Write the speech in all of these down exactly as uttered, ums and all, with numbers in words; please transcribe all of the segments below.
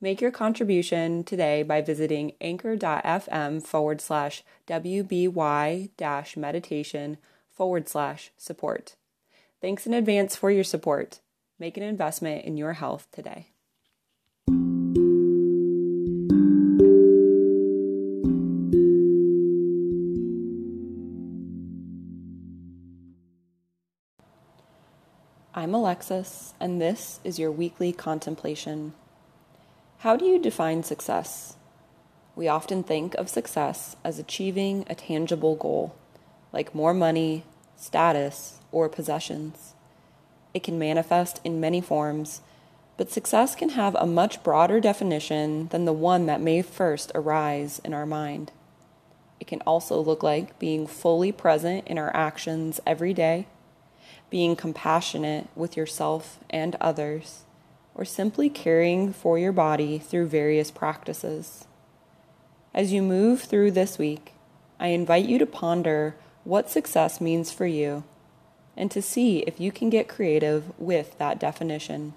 Make your contribution today by visiting anchor.fm forward slash WBY meditation forward slash support. Thanks in advance for your support. Make an investment in your health today. I'm Alexis, and this is your weekly contemplation. How do you define success? We often think of success as achieving a tangible goal, like more money, status, or possessions. It can manifest in many forms, but success can have a much broader definition than the one that may first arise in our mind. It can also look like being fully present in our actions every day, being compassionate with yourself and others, or simply caring for your body through various practices. As you move through this week, I invite you to ponder what success means for you and to see if you can get creative with that definition.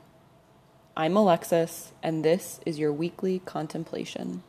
I'm Alexis, and this is your weekly contemplation.